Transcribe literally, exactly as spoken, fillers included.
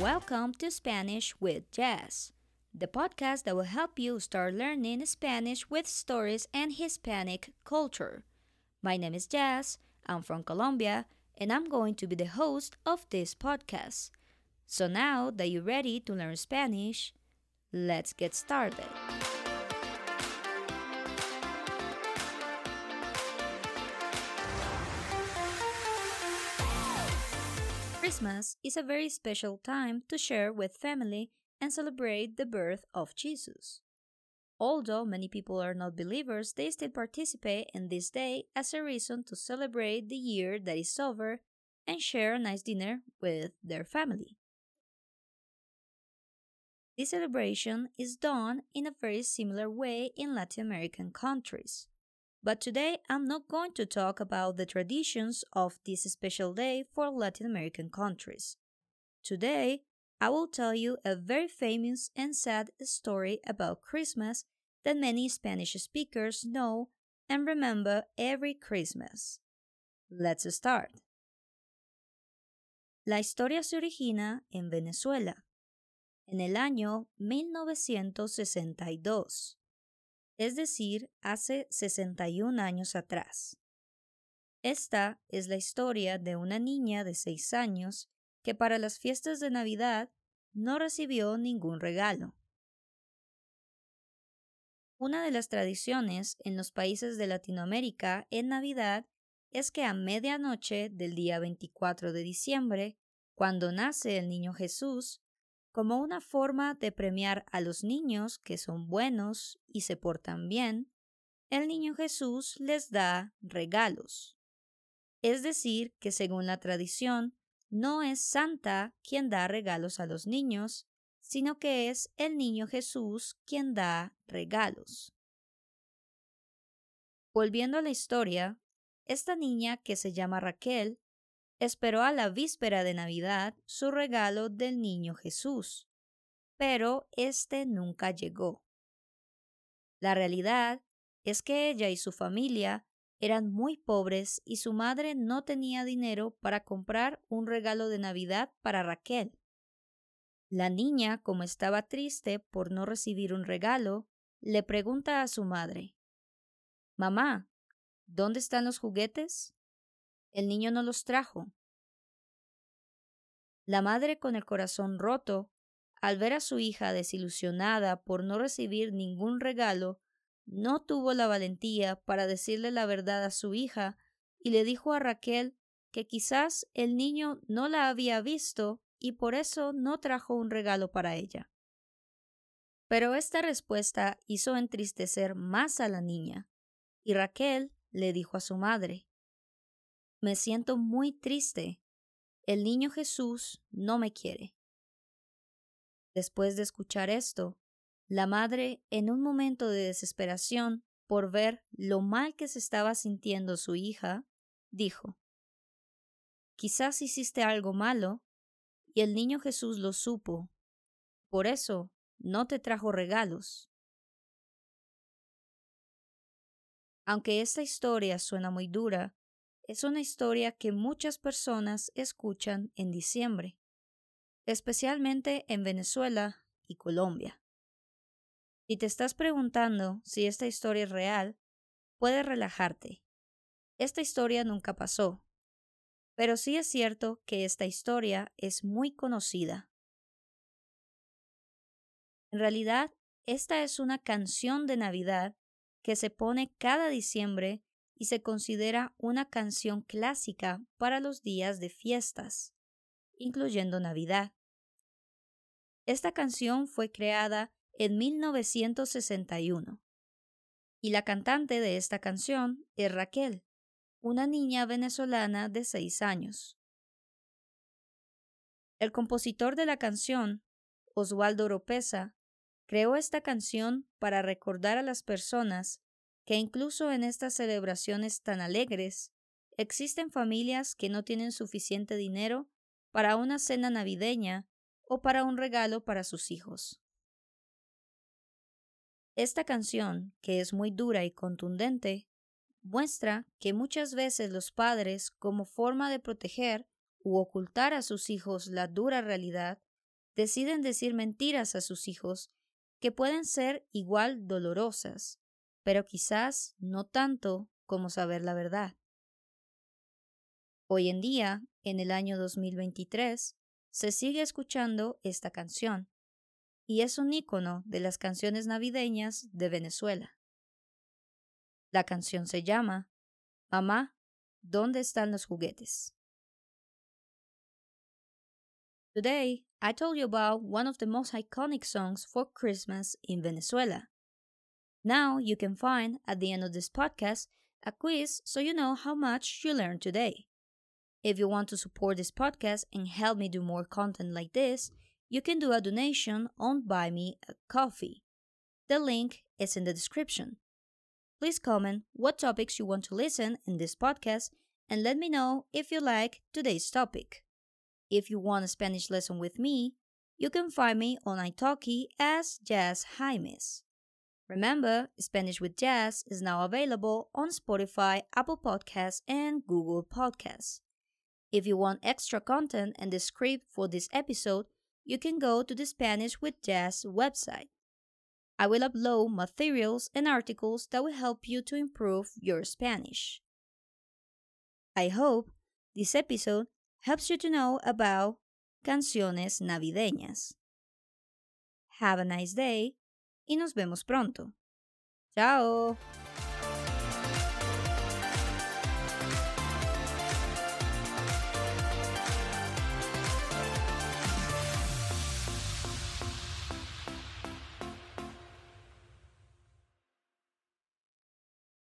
Welcome to Spanish with Jas, the podcast that will help you start learning Spanish with stories and Hispanic culture. My name is Jas, I'm from Colombia, and I'm going to be the host of this podcast. So now that you're ready to learn Spanish, let's get started. Christmas is a very special time to share with family and celebrate the birth of Jesus. Although many people are not believers, they still participate in this day as a reason to celebrate the year that is over and share a nice dinner with their family. This celebration is done in a very similar way in Latin American countries. But today, I'm not going to talk about the traditions of this special day for Latin American countries. Today, I will tell you a very famous and sad story about Christmas that many Spanish speakers know and remember every Christmas. Let's start. La historia se origina en Venezuela, en el año mil novecientos sesenta y dos. Es decir, hace sesenta y un años atrás. Esta es la historia de una niña de seis años que para las fiestas de Navidad no recibió ningún regalo. Una de las tradiciones en los países de Latinoamérica en Navidad es que a medianoche del día veinticuatro de diciembre, cuando nace el niño Jesús, como una forma de premiar a los niños que son buenos y se portan bien, el niño Jesús les da regalos. Es decir, que según la tradición, no es Santa quien da regalos a los niños, sino que es el niño Jesús quien da regalos. Volviendo a la historia, esta niña que se llama Raquel esperó a la víspera de Navidad su regalo del niño Jesús, pero este nunca llegó. La realidad es que ella y su familia eran muy pobres y su madre no tenía dinero para comprar un regalo de Navidad para Raquel. La niña, como estaba triste por no recibir un regalo, le pregunta a su madre: «Mamá, ¿dónde están los juguetes? El niño no los trajo». La madre, con el corazón roto, al ver a su hija desilusionada por no recibir ningún regalo, no tuvo la valentía para decirle la verdad a su hija y le dijo a Raquel que quizás el niño no la había visto y por eso no trajo un regalo para ella. Pero esta respuesta hizo entristecer más a la niña y Raquel le dijo a su madre: «Me siento muy triste. El niño Jesús no me quiere». Después de escuchar esto, la madre, en un momento de desesperación por ver lo mal que se estaba sintiendo su hija, dijo: «Quizás hiciste algo malo y el niño Jesús lo supo. Por eso no te trajo regalos». Aunque esta historia suena muy dura, es una historia que muchas personas escuchan en diciembre, especialmente en Venezuela y Colombia. Si te estás preguntando si esta historia es real, puedes relajarte. Esta historia nunca pasó, pero sí es cierto que esta historia es muy conocida. En realidad, esta es una canción de Navidad que se pone cada diciembre y se considera una canción clásica para los días de fiestas, incluyendo Navidad. Esta canción fue creada en mil novecientos sesenta y uno, y la cantante de esta canción es Raquel, una niña venezolana de seis años. El compositor de la canción, Oswaldo Oropesa, creó esta canción para recordar a las personas que incluso en estas celebraciones tan alegres, existen familias que no tienen suficiente dinero para una cena navideña o para un regalo para sus hijos. Esta canción, que es muy dura y contundente, muestra que muchas veces los padres, como forma de proteger u ocultar a sus hijos la dura realidad, deciden decir mentiras a sus hijos que pueden ser igual dolorosas, pero quizás no tanto como saber la verdad. Hoy en día, en el año dos mil veintitrés, se sigue escuchando esta canción, y es un ícono de las canciones navideñas de Venezuela. La canción se llama Mamá, ¿dónde están los juguetes? Today, I told you about one of the most iconic songs for Christmas in Venezuela. Now you can find, at the end of this podcast, a quiz so you know how much you learned today. If you want to support this podcast and help me do more content like this, you can do a donation on Buy Me a Coffee. The link is in the description. Please comment what topics you want to listen in this podcast and let me know if you like today's topic. If you want a Spanish lesson with me, you can find me on italki as Jas Jaimes. Remember, Spanish with Jas is now available on Spotify, Apple Podcasts, and Google Podcasts. If you want extra content and the script for this episode, you can go to the Spanish with Jas website. I will upload materials and articles that will help you to improve your Spanish. I hope this episode helps you to know about canciones navideñas. Have a nice day y nos vemos pronto. ¡Chao!